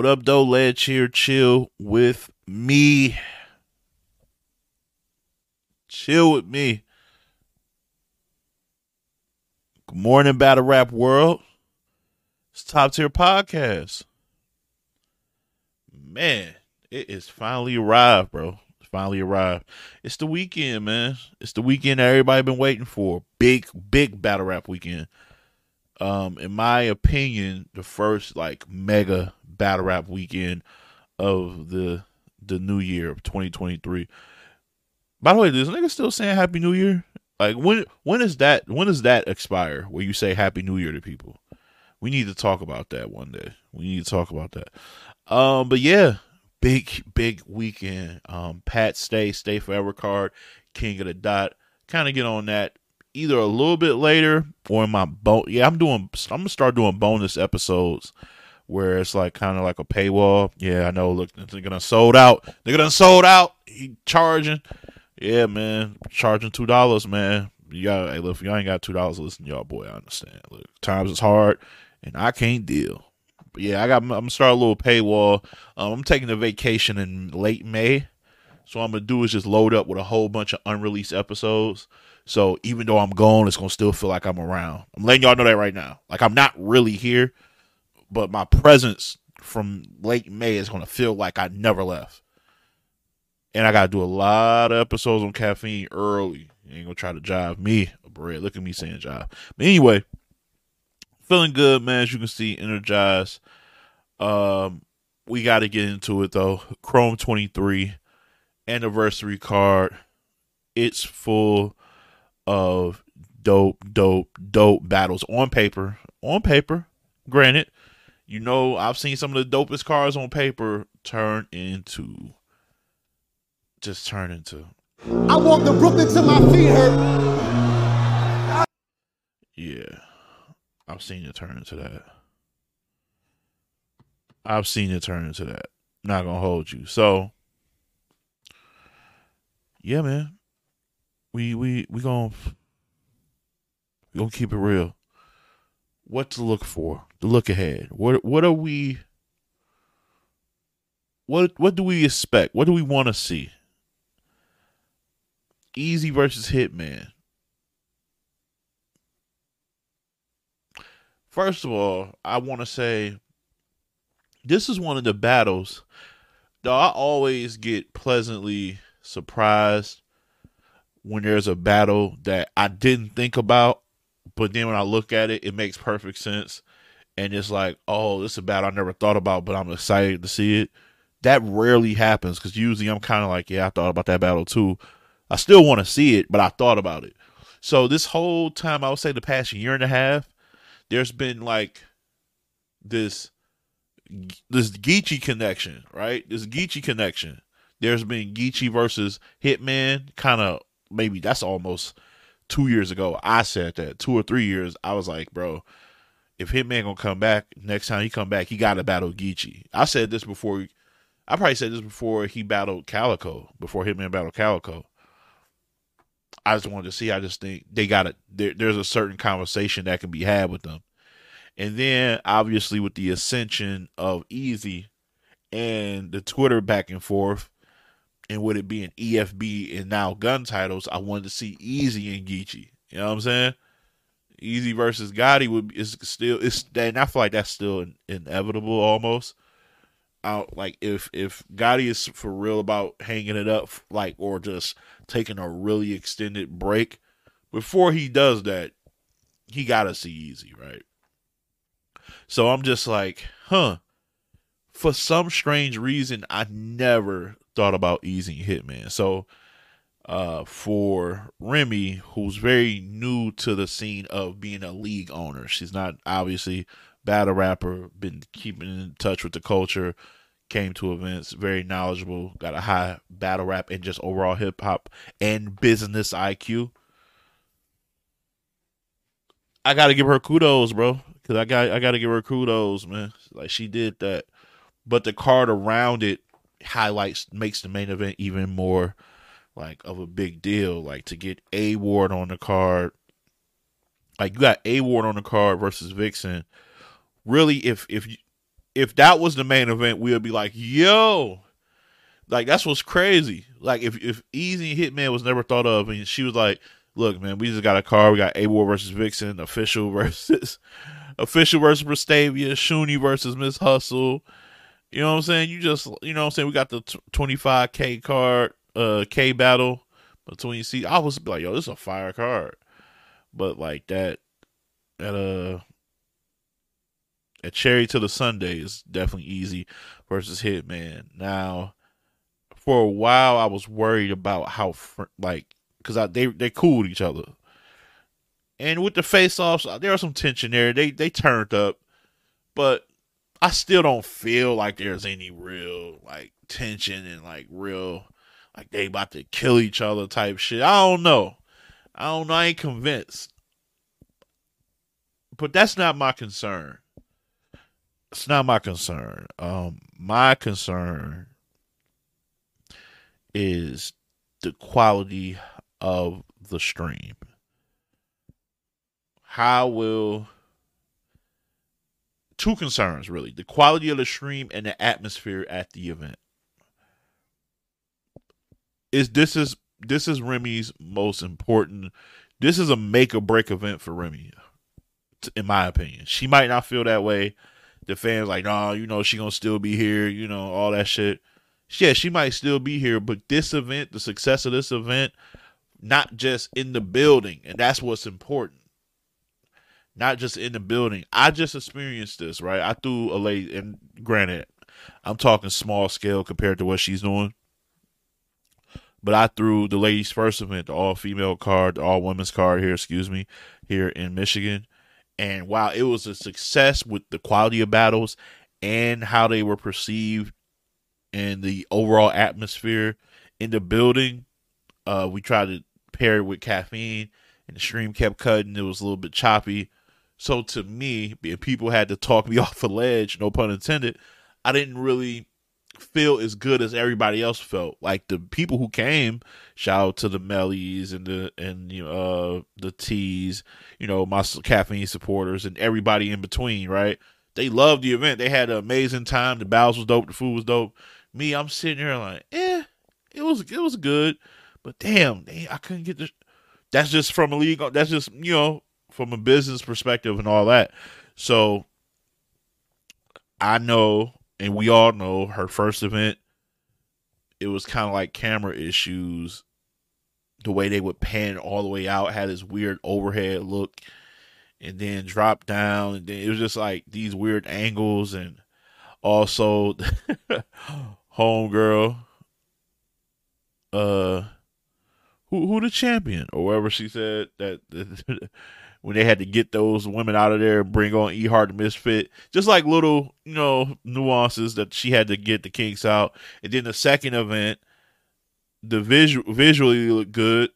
What up, though? Ledge here. Chill with me. Chill with me. Good morning, Battle Rap World. It's Top Tier Podcast. Man, it is finally arrived, bro. It's finally arrived. It's the weekend, man. It's the weekend that everybody been waiting for. Big, big Battle Rap weekend. In my opinion, the first like mega battle rap weekend of the new year of 2023. By the way, this nigga still saying Happy New Year? Like when does that expire where you say Happy New Year to people? We need to talk about that one day. We need to talk about that. But yeah, big weekend. Pat Stay Forever card, King of the Dot. Kind of get on that either a little bit later or in my I'm gonna start doing bonus episodes where it's like kind of like a paywall. Yeah, I know. Look, they're gonna sold out. They're gonna sold out. He charging. Yeah, man, charging $2, man. You gotta, hey, look, if y'all ain't got $2, listen, y'all, boy, I understand. Look, times is hard, and I can't deal. But yeah, I'm gonna start a little paywall. I'm taking a vacation in late May, so what I'm gonna do is just load up with a whole bunch of unreleased episodes. So even though I'm gone, it's gonna still feel like I'm around. I'm letting y'all know that right now. Like I'm not really here, but my presence from late May is gonna feel like I never left. And I gotta do a lot of episodes on caffeine early. You ain't gonna try to jive me, bread. Look at me saying jive. But anyway, feeling good, man. As you can see, energized. We gotta get into it though. Chrome 23 anniversary card. It's full of dope battles on paper. Granted, you know, I've seen some of the dopest cards on paper turn into I walk the Brooklyn till my feet hurt. Yeah, I've seen it turn into that. Not gonna hold you. So yeah, man, we gonna keep it real. What to look for? The look ahead. What do we expect? What do we want to see? Easy versus Hitman. First of all, I want to say this is one of the battles that I always get pleasantly surprised when there's a battle that I didn't think about, but then when I look at it, it makes perfect sense. And it's like, oh, this is a battle I never thought about, but I'm excited to see it. That rarely happens because usually I'm kind of like, yeah, I thought about that battle too. I still want to see it, but I thought about it. So this whole time, I would say the past year and a half, there's been like this Geechee connection, right? This Geechee connection. There's been Geechee versus Hitman, kind of. Maybe that's almost 2 years ago. I said that 2 or 3 years. I was like, bro, if Hitman gonna come back next time he come back, he gotta battle Geechee. I said this before. I probably said this before he battled Calico. Before Hitman battled Calico, I just wanted to see. I just think they got it. There's a certain conversation that can be had with them, and then obviously with the ascension of Easy and the Twitter back and forth. And with it being EFB and now gun titles, I wanted to see Easy and Geechee. You know what I'm saying? Easy versus Gotti and I feel like that's still inevitable almost. Like if Gotti is for real about hanging it up, like, or just taking a really extended break, before he does that, he gotta see Easy, right? So I'm just like, for some strange reason, I never thought about Easy Hitman. So for Remy, who's very new to the scene of being a league owner, she's not obviously battle rapper, been keeping in touch with the culture, came to events, very knowledgeable, got a high battle rap and just overall hip hop and business IQ. I gotta give her kudos, bro, because I gotta give her kudos, man. Like, she did that. But the card around it makes the main event even more like of a big deal. Like, to get A-Ward on the card, like you got A-Ward on the card versus Vixen. Really, if if that was the main event, we would be like, yo, like, that's what's crazy. Like, if Easy Hitman was never thought of, and she was like, look, man, we just got a card. We got A-Ward versus Vixen, Official versus Prestavia, Shuni versus Miss Hustle. You know what I'm saying? We got the 25K card, K battle between C. I was like, yo, this is a fire card. But like that cherry to the sundae is definitely Easy versus Hitman. Now, for a while, I was worried about how because they cooled each other, and with the face-offs, there was some tension there. They turned up, but I still don't feel like there's any real like tension and like real like they about to kill each other type shit. I don't know. I ain't convinced, but that's not my concern. It's not my concern. My concern is the quality of the stream. Two concerns really: the quality of the stream and the atmosphere at the event. This is Remy's most important. This is a make or break event for Remy, in my opinion. She might not feel that way. The fans like, nah, she gonna still be here, all that shit. Yeah, she might still be here, but this event, the success of this event, not just in the building, and that's what's important. Not just in the building. I just experienced this, right? I threw a lady, and granted, I'm talking small scale compared to what she's doing, but I threw the ladies' first event, the all-female card, the all-women's card here in Michigan. And while it was a success with the quality of battles and how they were perceived and the overall atmosphere in the building, we tried to pair it with caffeine, and the stream kept cutting. It was a little bit choppy. So to me, people had to talk me off the ledge, no pun intended. I didn't really feel as good as everybody else felt. Like the people who came, shout out to the Mellies and the T's, my caffeine supporters and everybody in between, right? They loved the event. They had an amazing time. The battles was dope. The food was dope. Me, I'm sitting here like, it was good, but damn, I couldn't get this. That's just from a league. That's just from a business perspective and all that. So I know. And we all know her first event, it was kind of like camera issues. The way they would pan all the way out had this weird overhead look and then drop down. And then it was just like these weird angles. And also, homegirl, who the champion or whatever she said that when they had to get those women out of there and bring on E-Hart and Misfit. Just like little, nuances that she had to get the kinks out. And then the second event, the visually looked good,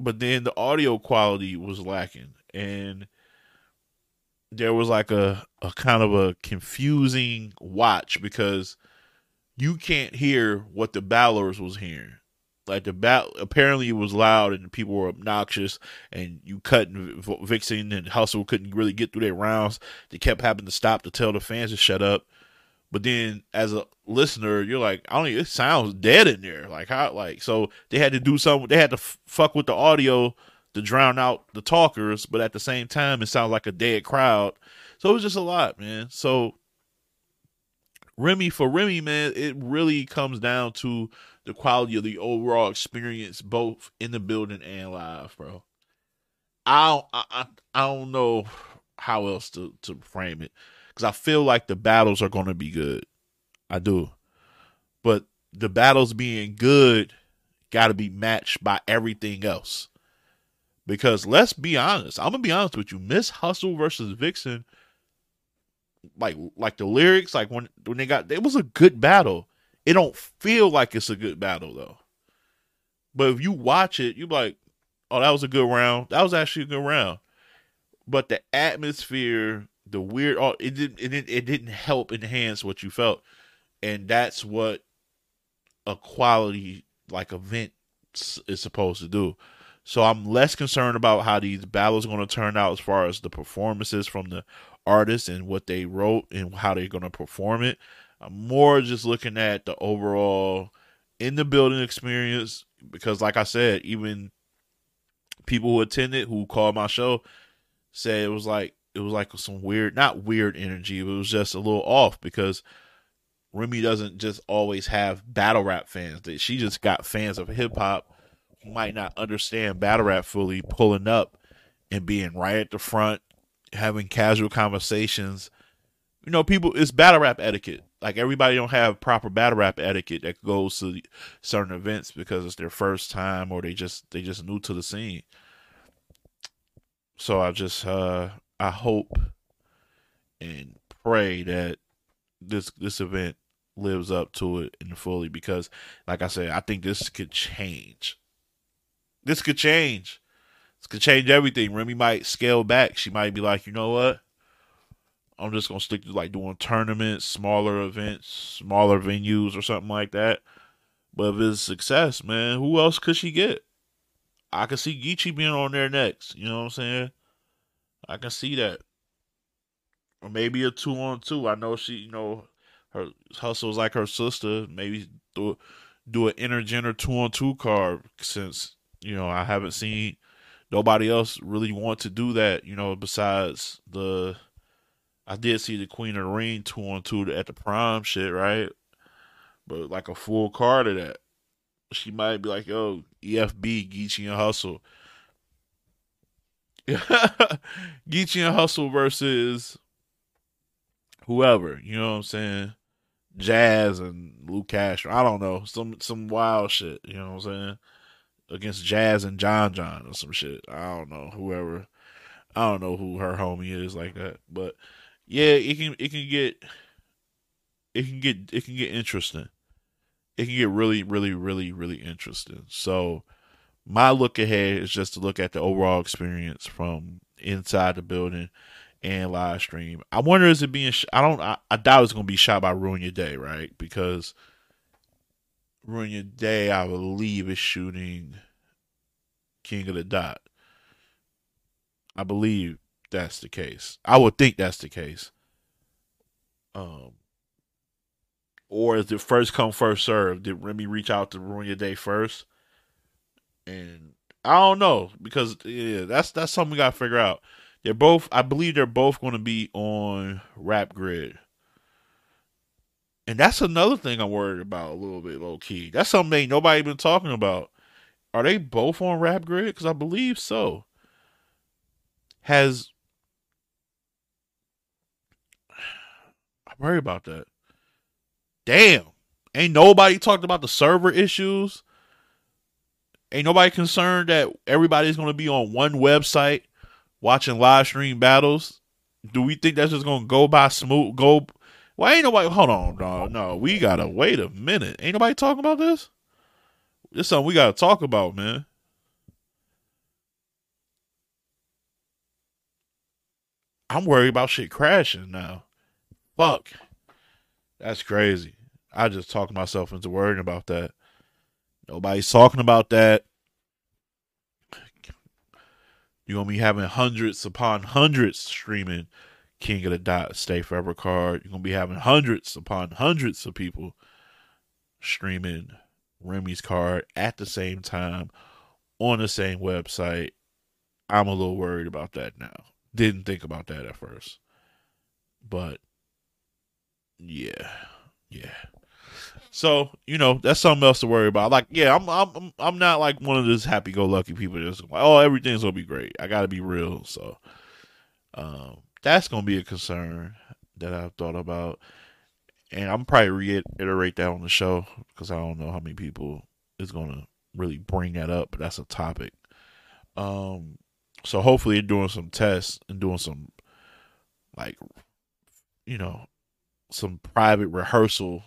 but then the audio quality was lacking. And there was like a kind of a confusing watch because you can't hear what the battlers was hearing. Like apparently it was loud and people were obnoxious, and you couldn't. Vixen and Hustle couldn't really get through their rounds. They kept having to stop to tell the fans to shut up. But then, as a listener, you're like, it sounds dead in there. Like how? Like so, they had to do something. They had to fuck with the audio to drown out the talkers, but at the same time, it sounds like a dead crowd. So it was just a lot, man. So Remy, man, it really comes down to the quality of the overall experience, both in the building and live, bro. I don't know how else to frame it, because I feel like the battles are going to be good. I do. But the battles being good got to be matched by everything else. Because let's be honest. I'm going to be honest with you. Miss Hustle versus Vixen, like the lyrics, like when they got, it was a good battle. It don't feel like it's a good battle, though. But if you watch it, you're like, oh, that was a good round. That was actually a good round. But the atmosphere, the weird, it didn't help enhance what you felt. And that's what a quality, event is supposed to do. So I'm less concerned about how these battles are going to turn out as far as the performances from the artists and what they wrote and how they're going to perform it. I'm more just looking at the overall in the building experience, because like I said, even people who attended, who called my show, said it was like some weird, not weird energy, but it was just a little off, because Remy doesn't just always have battle rap fans. She just got fans of hip hop who might not understand battle rap fully pulling up and being right at the front, having casual conversations. You know, people, it's battle rap etiquette. Like, everybody don't have proper battle rap etiquette that goes to certain events because it's their first time or they just new to the scene. So I just I hope and pray that this event lives up to it and fully, because like I said, I think this could change. This could change everything. Remy might scale back. She might be like, you know what? I'm just going to stick to like doing tournaments, smaller events, smaller venues or something like that. But if it's a success, man, who else could she get? I could see Geechee being on there next. You know what I'm saying? I can see that. Or maybe a 2-on-2. I know she, you know, her Hustle's like her sister. Maybe do an intergender 2-on-2 card, since, you know, I haven't seen nobody else really want to do that, you know, besides the... I did see the Queen of the Ring 2-on-2 at the prom shit, right? But like a full card of that. She might be like, yo, EFB, Geechee and Hustle. Geechee and Hustle versus whoever, you know what I'm saying? Jazz and Luke Castro. I don't know. Some wild shit, you know what I'm saying? Against Jazz and John or some shit. I don't know. Whoever. I don't know who her homie is like that. But yeah, it can get interesting. It can get really, really, really, really interesting. So my look ahead is just to look at the overall experience from inside the building and live stream. I wonder, is it being? I doubt it's going to be shot by Ruin Your Day, right? Because Ruin Your Day, I believe, is shooting King of the Dot. I believe that's the case. I would think that's the case. Or is it first come, first serve? Did Remy reach out to Ruin Your Day first? And I don't know, because yeah, that's something we gotta figure out. I believe they're both gonna be on Rap Grid. And that's another thing I'm worried about a little bit, low key. That's something ain't nobody been talking about. Are they both on Rap Grid? Because I believe so. I worry about that. Damn. Ain't nobody talked about the server issues. Ain't nobody concerned that everybody's going to be on one website watching live stream battles. Do we think that's just going to go by smooth? Go? Well, ain't nobody. Hold on, dog. No, we got to wait a minute. Ain't nobody talking about this? This is something we got to talk about, man. I'm worried about shit crashing now. Fuck. That's crazy. I just talked myself into worrying about that. Nobody's talking about that. You're going to be having hundreds upon hundreds streaming King of the Dot Stay Forever card. You're going to be having hundreds upon hundreds of people streaming Remy's card at the same time on the same website. I'm a little worried about that now. Didn't think about that at first, but yeah. So, you know, that's something else to worry about. Like, yeah, I'm not like one of those happy-go-lucky people that's like, oh, everything's gonna be great. I gotta be real. So, that's gonna be a concern that I've thought about, and I'm probably reiterate that on the show, because I don't know how many people is gonna really bring that up, but that's a topic. So hopefully doing some tests and doing some, like, you know, some private rehearsing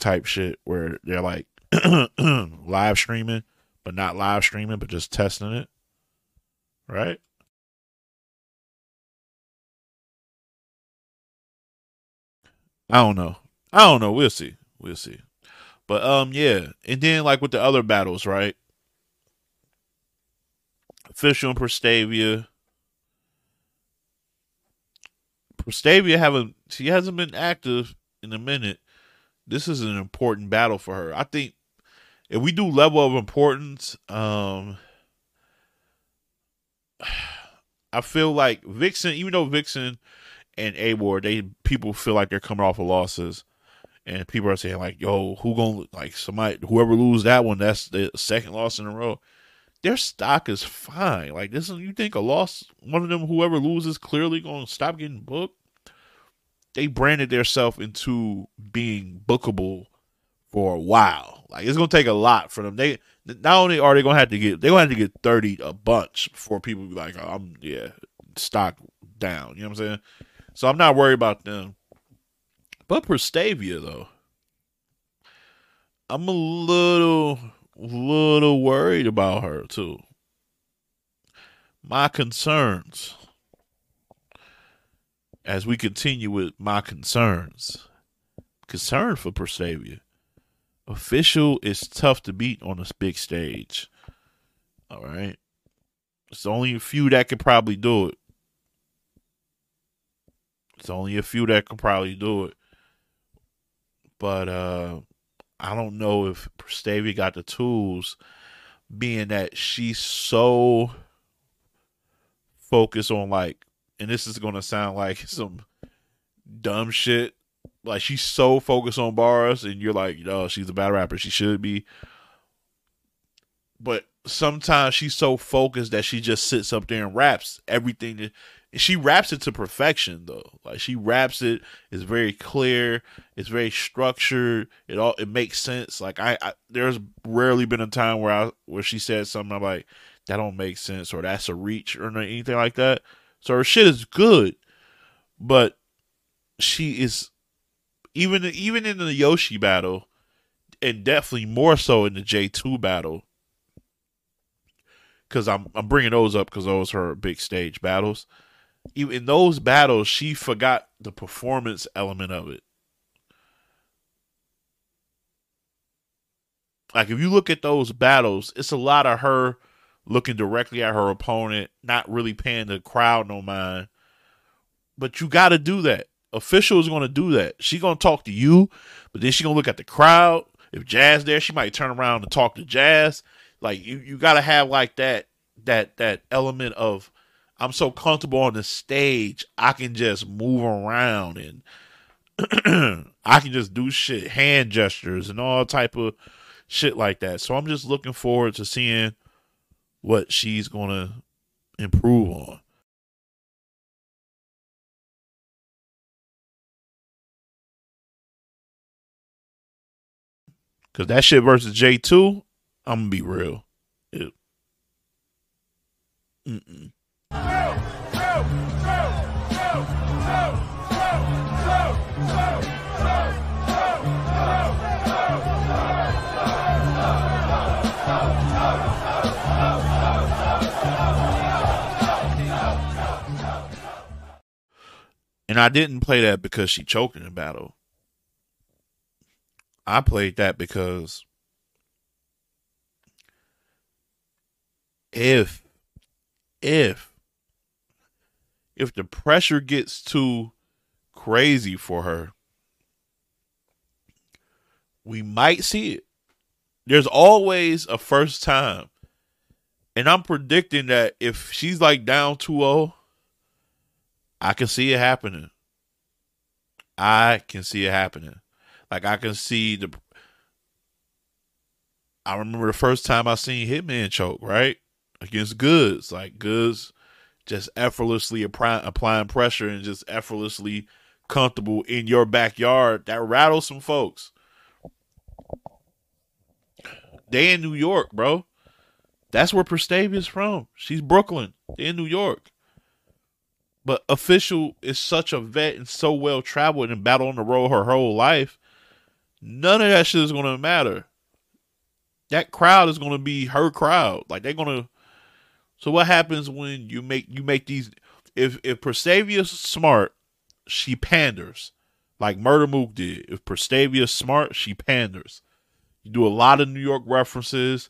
type shit where they're like live streaming, but not live streaming, but just testing it. Right? I don't know. We'll see. But yeah. And then like with the other battles, right? Official and Prestavia. She hasn't been active in a minute. This is an important battle for her. I think if we do level of importance, I feel like Vixen, even though Vixen and A-Ward, people feel like they're coming off of losses. And people are saying, like, yo, whoever lose that one, that's the second loss in a row. Their stock is fine. Like, this is, you think a loss, one of them, whoever loses, clearly going to stop getting booked? They branded themselves into being bookable for a while. Like, it's going to take a lot for them. They're going to have to get 30 a bunch before people be like, oh, stock down. You know what I'm saying? So I'm not worried about them. But Prestavia, though, I'm a little worried about her, too. My concerns. As we continue with my concerns. Concern for Prestavia. Official is tough to beat on this big stage. All right. It's only a few that could probably do it. But I don't know if Prestavia got the tools, being that she's so focused on, like, and this is going to sound like some dumb shit. Like, she's so focused on bars, and you're like, no, she's a bad rapper. She should be. But sometimes she's so focused that she just sits up there and raps everything that... She raps it to perfection, though. Like, she raps it. It's very clear. It's very structured. It makes sense. Like, there's rarely been a time where she said something, I'm like, that don't make sense, or that's a reach, or anything like that. So her shit is good, but she is even in the Yoshi battle, and definitely more so in the J2 battle. Because I'm bringing those up because those are her big stage battles. Even in those battles, she forgot the performance element of it. Like, if you look at those battles, it's a lot of her looking directly at her opponent, not really paying the crowd no mind. But you got to do that. Official is going to do that. She's going to talk to you, but then she's going to look at the crowd. If Jazz there, she might turn around and talk to Jazz. Like, you got to have, like, that element of, I'm so comfortable on the stage, I can just move around and I can just do shit, hand gestures and all type of shit like that. So I'm just looking forward to seeing what she's going to improve on. Because that shit versus J2, I'm going to be real. Ew. Mm-mm. And I didn't play that because she choked in the battle. I played that because if the pressure gets too crazy for her, we might see it. There's always a first time. And I'm predicting that if she's like down 2-0, I can see it happening. Like, I can see I remember the first time I seen Hitman choke, right? Against Goods. Like, Goods just effortlessly applying pressure and just effortlessly comfortable in your backyard. That rattles some folks. They in New York, bro. That's where Prestavia's from. She's Brooklyn. They in New York. But Official is such a vet and so well-traveled and battle on the road her whole life. None of that shit is going to matter. That crowd is going to be her crowd. Like, they're going to... So what happens when you make these? If Prestavia's smart, she panders, like Murder Mook did. If Prestavia's smart, she panders. You do a lot of New York references,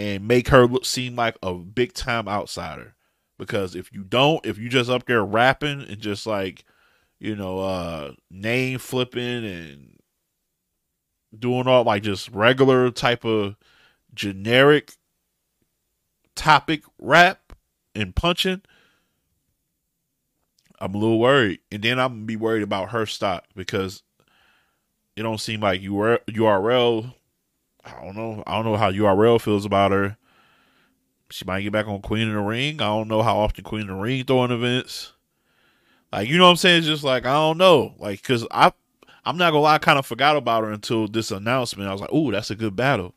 and make her look seem like a big time outsider. Because if you don't, if you just up there rapping and just like, you know, name flipping and doing all like just regular type of generic topic rap and punching, I'm a little worried. And then I'm gonna be worried about her stock because it don't seem like URL. I don't know how URL feels about her. She might get back on Queen of the Ring. I don't know how often Queen of the Ring throwing events. Like, you know what I'm saying? It's just like, I don't know. Like, because I'm not going to lie, I kind of forgot about her until this announcement. I was like, ooh, that's a good battle.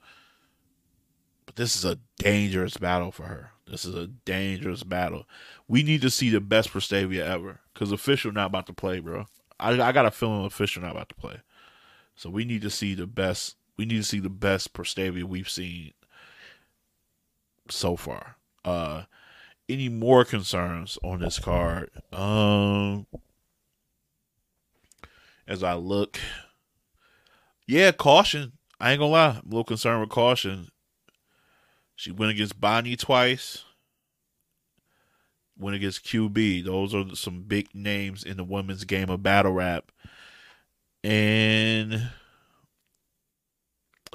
But this is a dangerous battle for her. This is a dangerous battle. We need to see the best Prestavia ever. Because Official not about to play, bro. I got a feeling Official not about to play. So we need to see the best. We need to see the best Prestavia we've seen so far. Any more concerns on this card? As I look, yeah, Caution. I ain't gonna lie, I'm a little concerned with Caution. She went against Bonnie twice, went against QB. Those are some big names in the women's game of battle rap, and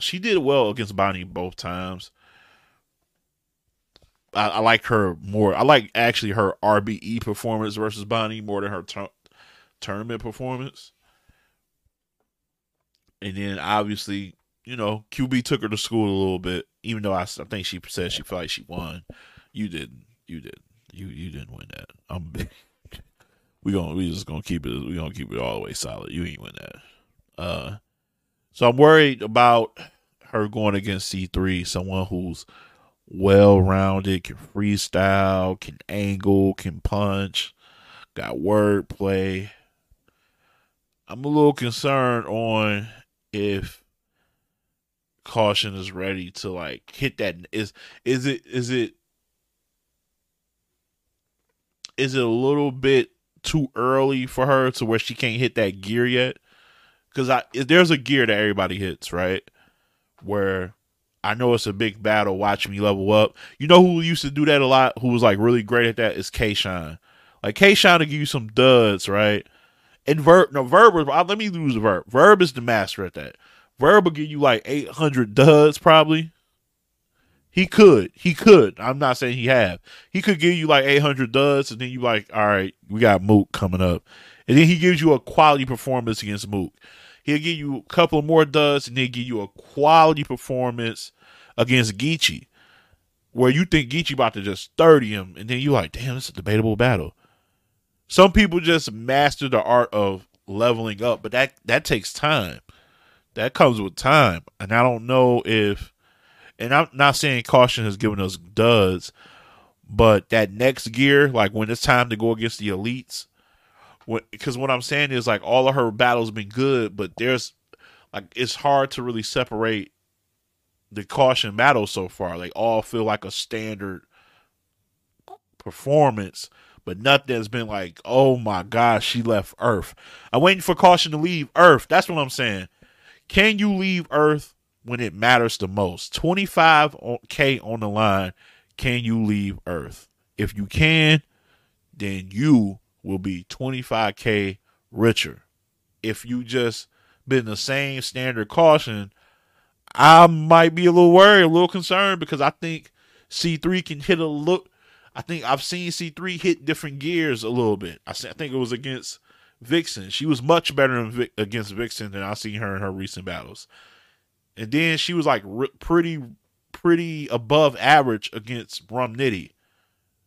she did well against Bonnie both times. I like her more. I like actually her RBE performance versus Bonnie more than her tournament performance. And then obviously, you know, QB took her to school a little bit, even though I think she said she felt like she won. You didn't win that. We just gonna keep it all the way solid. You ain't win that. So I'm worried about her going against C3, someone who's well-rounded, can freestyle, can angle, can punch, got wordplay. I'm a little concerned on if Caution is ready to like hit that. Is it a little bit too early for her to where she can't hit that gear yet? Because there's a gear that everybody hits, right? Where I know it's a big battle. Watch me level up. You know who used to do that a lot? Who was like really great at that? Is K-Shine. Like K-Shine to give you some duds, right? And Verb. Verb is the master at that. Verb will give you like 800 duds probably. He could. I'm not saying he have. He could give you like 800 duds, and then you like, all right, we got Mook coming up, and then he gives you a quality performance against Mook. He'll give you a couple of more duds, and then give you a quality performance against Geechee, where you think Geechee about to just 30 him, and then you're like, damn, this is a debatable battle. Some people just master the art of leveling up, but that takes time. That comes with time. And I don't know if, and I'm not saying Caution has given us duds, but that next gear, like when it's time to go against the elites, because what I'm saying is like all of her battles been good, but there's like it's hard to really separate the Caution battles so far. They all feel like a standard performance, but nothing has been like, oh my gosh, she left Earth. I'm waiting for Caution to leave Earth. That's what I'm saying. Can you leave Earth when it matters the most? 25K on the line. Can you leave Earth? If you can, then you will be 25K richer. If you just been the same standard Caution, I might be a little worried, a little concerned, because I think C3 can hit a look. I think I've seen C3 hit different gears a little bit. I think it was against Vixen. She was much better against Vixen than I've seen her in her recent battles. And then she was like pretty above average against Rum Nitty.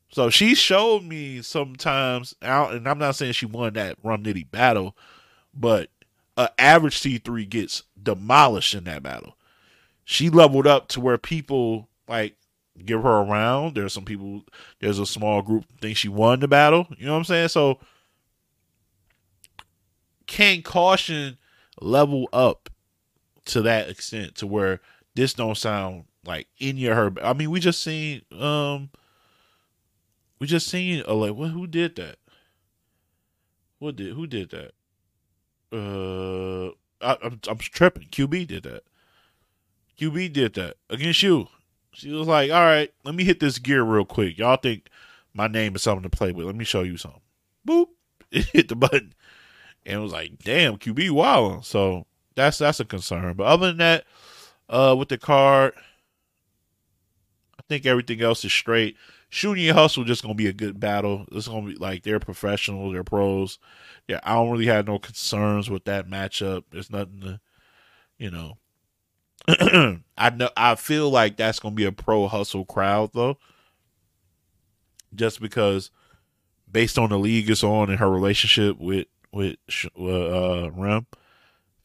So she showed me sometimes out, and I'm not saying she won that Rum Nitty battle, but an average C3 gets demolished in that battle. She leveled up to where people like give her a round. There's a small group think she won the battle. You know what I'm saying? So can Caution level up to that extent to where this don't sound like any of her? I mean, we just seen who did that? Who did that? I'm tripping. QB did that against you. She was like, all right, let me hit this gear real quick. Y'all think my name is something to play with. Let me show you something. Boop. It hit the button. And it was like, damn, QB wild. So that's a concern. But other than that, with the card, I think everything else is straight. Shooting and Hustle just going to be a good battle. It's going to be like they're professional, they're pros. Yeah, I don't really have no concerns with that matchup. There's nothing to, you know. I feel like that's going to be a pro Hustle crowd, though. Just because based on the league it's on and her relationship with Rem,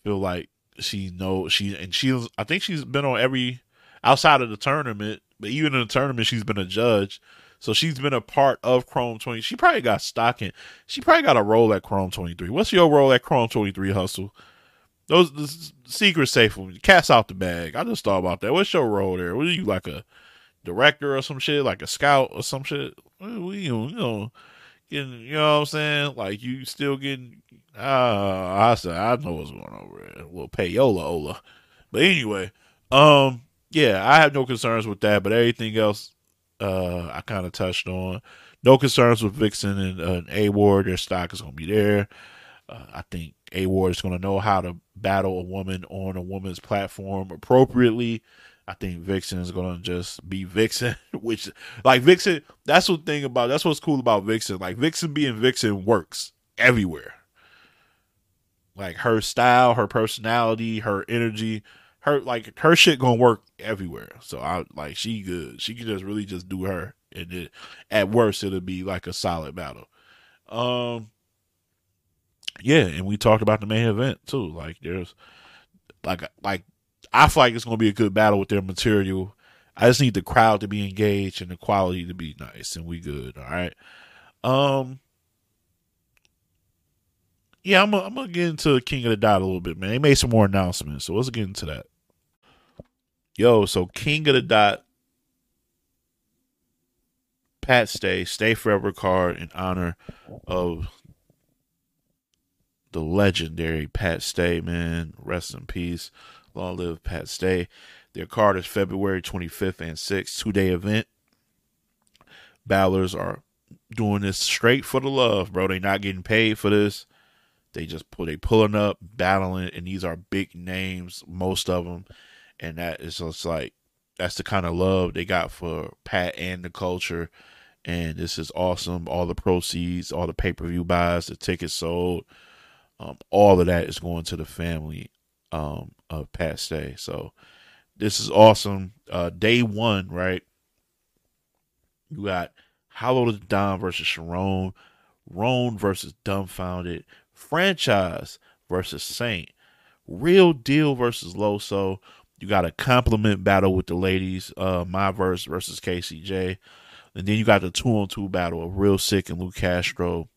feel like I think she's been on every outside of the tournament. But even in the tournament, she's been a judge. So she's been a part of Chrome 23. She probably got stock in. She probably got a role at Chrome 23. What's your role at Chrome 23, Hustle? Those secret safe ones. Cat's out the bag. I just thought about that. What's your role there? What are you, like a director or some shit? Like a scout or some shit? You know what I'm saying? Like, you still getting... I said, I know what's going on over there. We'll pay Yola. But anyway, yeah, I have no concerns with that, but everything else I kind of touched on. No concerns with Vixen and A-Ward. Their stock is going to be there. I think A-Ward is going to know how to battle a woman on a woman's platform appropriately. I think Vixen is going to just be Vixen, which, like, Vixen, that's what's cool about Vixen. Like, Vixen being Vixen works everywhere. Like, her style, her personality, her energy, her shit gonna work everywhere. So she good. She can just really just do her, and then at worst it'll be like a solid battle. Yeah, and we talked about the main event too. Like, there's like I feel like it's gonna be a good battle with their material. I just need the crowd to be engaged and the quality to be nice, and we good. All right. Yeah, I'm gonna get into King of the Dot a little bit, man. They made some more announcements, so let's get into that. Yo, so King of the Dot, Pat Stay Forever card in honor of the legendary Pat Stay, man. Rest in peace. Long live Pat Stay. Their card is February 25th and 6th, 2-day event. Ballers are doing this straight for the love, bro. They not getting paid for this. They pulling up, battling, and these are big names, most of them. And that is just like, that's the kind of love they got for Pat and the culture. And this is awesome. All the proceeds, all the pay-per-view buys, the tickets sold, all of that is going to the family of Pat Stay. So this is awesome. Day one, right? You got Hollow the Don versus Sharone, Rone versus Dumbfounded, Franchise versus Saint, Real Deal versus Loso. You got a compliment battle with the ladies, My Verse versus KCJ, and then you got the 2-on-2 battle of Real Sick and Luke Castro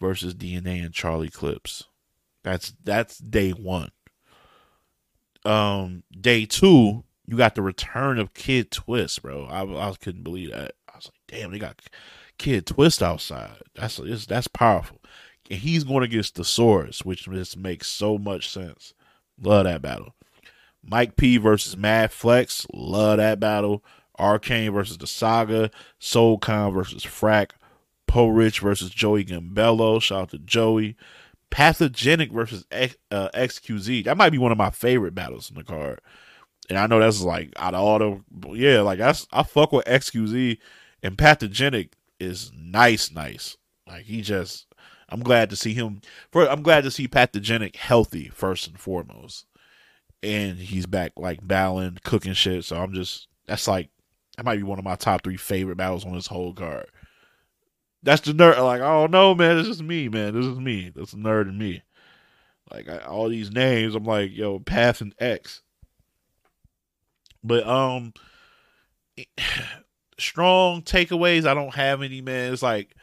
versus DNA and Charlie Clips. That's day one. Day two, you got the return of Kid Twist, bro. I couldn't believe that. I was like, damn, they got Kid Twist outside. That's powerful. And he's going against Thesaurus, which just makes so much sense. Love that battle. Mike P versus Mad Flex. Love that battle. Arcane versus The Saga. Soulcon versus Frack. Po Rich versus Joey Gambello. Shout out to Joey. Pathogenic versus XQZ. That might be one of my favorite battles in the card. And I know that's like out of all the... Yeah, like I fuck with XQZ. And Pathogenic is nice. Like, he just... I'm glad to see Pathogenic healthy first and foremost, and he's back like battling, cooking shit. So that might be one of my top 3 favorite battles on this whole card. That's the nerd. Like, oh no, man, this is me, man. This is me. That's the nerd in me. Like, all these names, I'm like, yo, Path and X. But strong takeaways. I don't have any, man. It's like,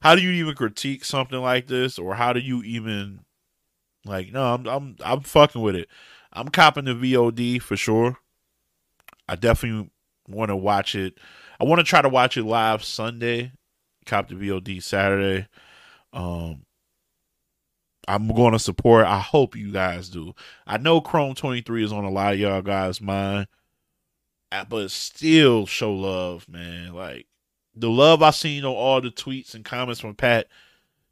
how do you even critique something like this, or how do you even like? No, I'm fucking with it. I'm copping the VOD for sure. I definitely want to watch it. I want to try to watch it live Sunday. Cop the VOD Saturday. I'm going to support. I hope you guys do. I know Chrome 23 is on a lot of y'all guys' mind. but still show love, man. Like, the love I seen on all the tweets and comments from Pat,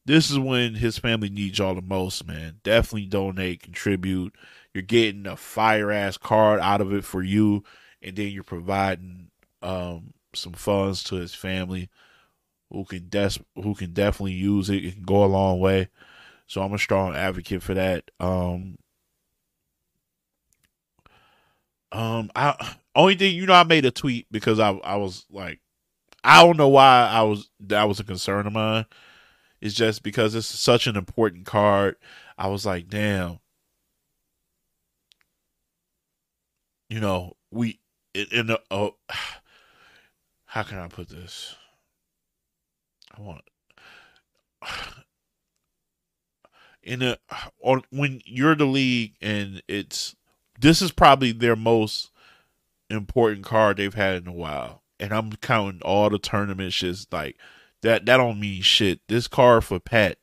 this is when his family needs y'all the most, man. Definitely donate, contribute. You're getting a fire-ass card out of it for you, and then you're providing some funds to his family who can definitely use it. It can go a long way. So I'm a strong advocate for that. I only thing, you know, I made a tweet because I was like, I don't know why that was a concern of mine. It's just because it's such an important card. I was like, damn, you know, we in a, how can I put this? When you're the league and this is probably their most important card they've had in a while. And I'm counting all the tournament shits like that don't mean shit. This card for Pat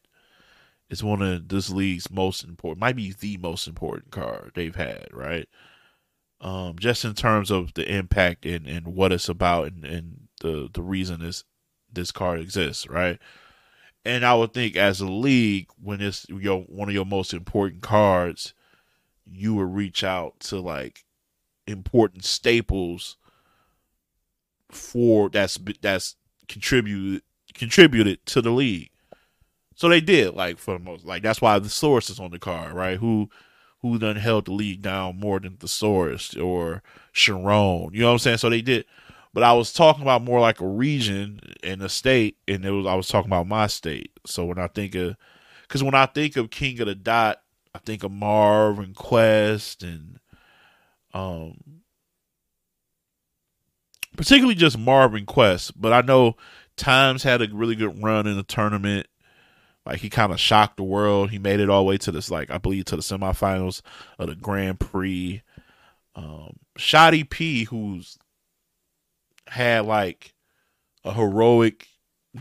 is one of this league's most important, might be the most important card they've had, right? Just in terms of the impact and what it's about and the reason this card exists, right? And I would think as a league, when it's one of your most important cards, you would reach out to like important staples for that's contributed to the league. So they did, like, for the most, like, that's why the source is on the card, right? Who done held the league down more than the source or Sharone, you know what I'm saying? So they did, but I was talking about more like a region and a state, and I was talking about my state. So when I think of King of the Dot, I think of Marv and Quest and particularly just Marv and Quest, but I know Times had a really good run in the tournament. Like, he kind of shocked the world. He made it all the way to this, like, I believe to the semifinals of the Grand Prix. Shotty P, who's had like a heroic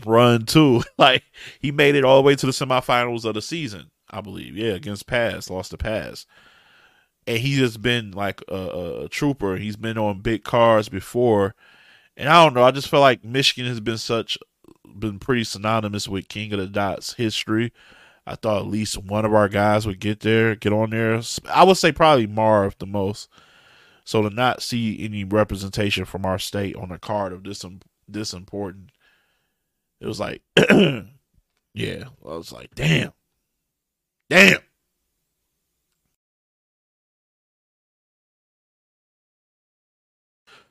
run too. Like, he made it all the way to the semifinals of the season, I believe. Yeah, against Paz, lost to Paz. And he's just been like a trooper. He's been on big cards before. And I don't know, I just feel like Michigan has been pretty synonymous with King of the Dot's history. I thought at least one of our guys would get on there. I would say probably Marv the most. So to not see any representation from our state on a card of this important, it was like, yeah, I was like, damn.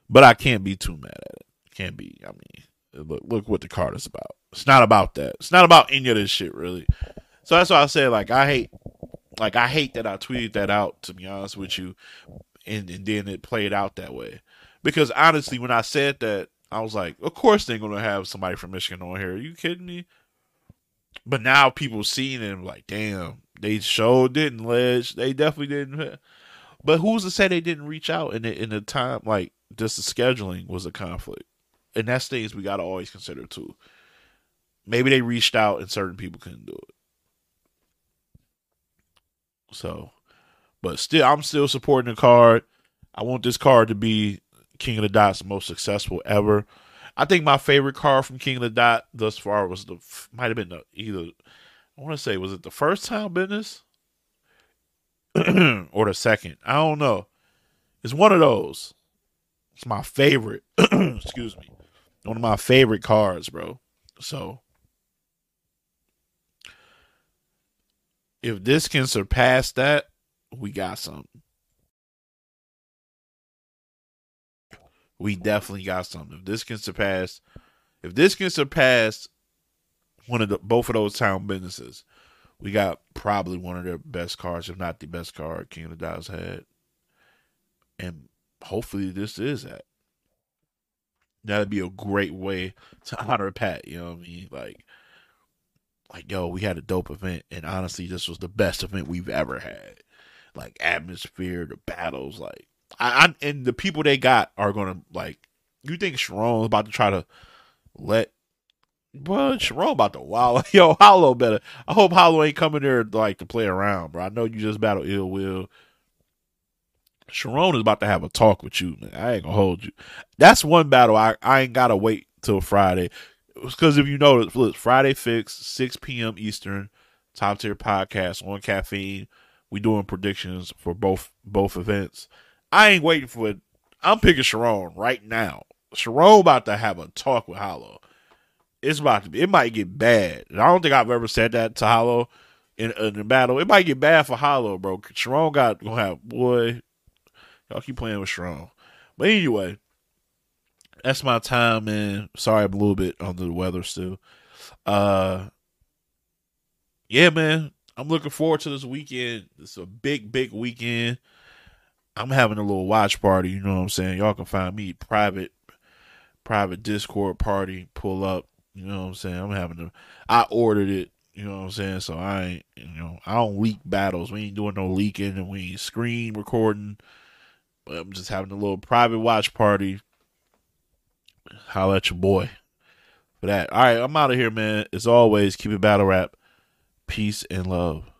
But I can't be too mad at it. Can't be. I mean, look what the card is about. It's not about that. It's not about any of this shit, really. So that's why I said, like, I hate that I tweeted that out, to be honest with you, and then it played out that way. Because honestly, when I said that, I was like, of course they're gonna have somebody from Michigan on here. Are you kidding me? But now people seeing it, like, damn, they sure didn't, Ledge. They definitely didn't. But who's to say they didn't reach out in the time? Like, just the scheduling was a conflict. And that's things we got to always consider, too. Maybe they reached out and certain people couldn't do it. So, but still, I'm still supporting the card. I want this card to be King of the Dot's most successful ever. I think my favorite card from King of the Dot thus far was was it the first time business? Or the second. I don't know. It's one of those. It's my favorite. Excuse me. One of my favorite cards, bro. So if this can surpass that, we got something. We definitely got something. If this can surpass one of both of those town businesses, we got probably one of their best cards, if not the best card King of the Dot's had. And hopefully this is that. That'd be a great way to honor Pat, you know what I mean? Like, yo, we had a dope event, and honestly, this was the best event we've ever had. Like, atmosphere, the battles, like, and the people they got are gonna, like, you think Sharone's about to try to let, bro, Sharone about to wallow. Yo, Hollow better. I hope Hollow ain't coming there like to play around, bro. I know you just battle Ill Will. Sharone is about to have a talk with you, man. I ain't gonna hold you. That's one battle I ain't gotta wait till Friday. Because if you notice, look, Friday Fix, 6 p.m. Eastern, Top Tier Podcast on Caffeine. We doing predictions for both events. I ain't waiting for it. I'm picking Sharone right now. Sharone about to have a talk with Hollow. It's about to be. It might get bad. And I don't think I've ever said that to Hollow in a battle. It might get bad for Hollow, bro. Sharone gonna have, boy. Y'all keep playing with Sharone. But anyway, that's my time, man. Sorry I'm a little bit under the weather still. Yeah, man. I'm looking forward to this weekend. It's a big, big weekend. I'm having a little watch party, you know what I'm saying? Y'all can find me private Discord party, pull up, you know what I'm saying? I ordered it, you know what I'm saying? So I don't leak battles. We ain't doing no leaking and we ain't screen recording. But I'm just having a little private watch party. Holla at your boy for that. All right, I'm out of here, man. As always, keep it battle rap. Peace and love.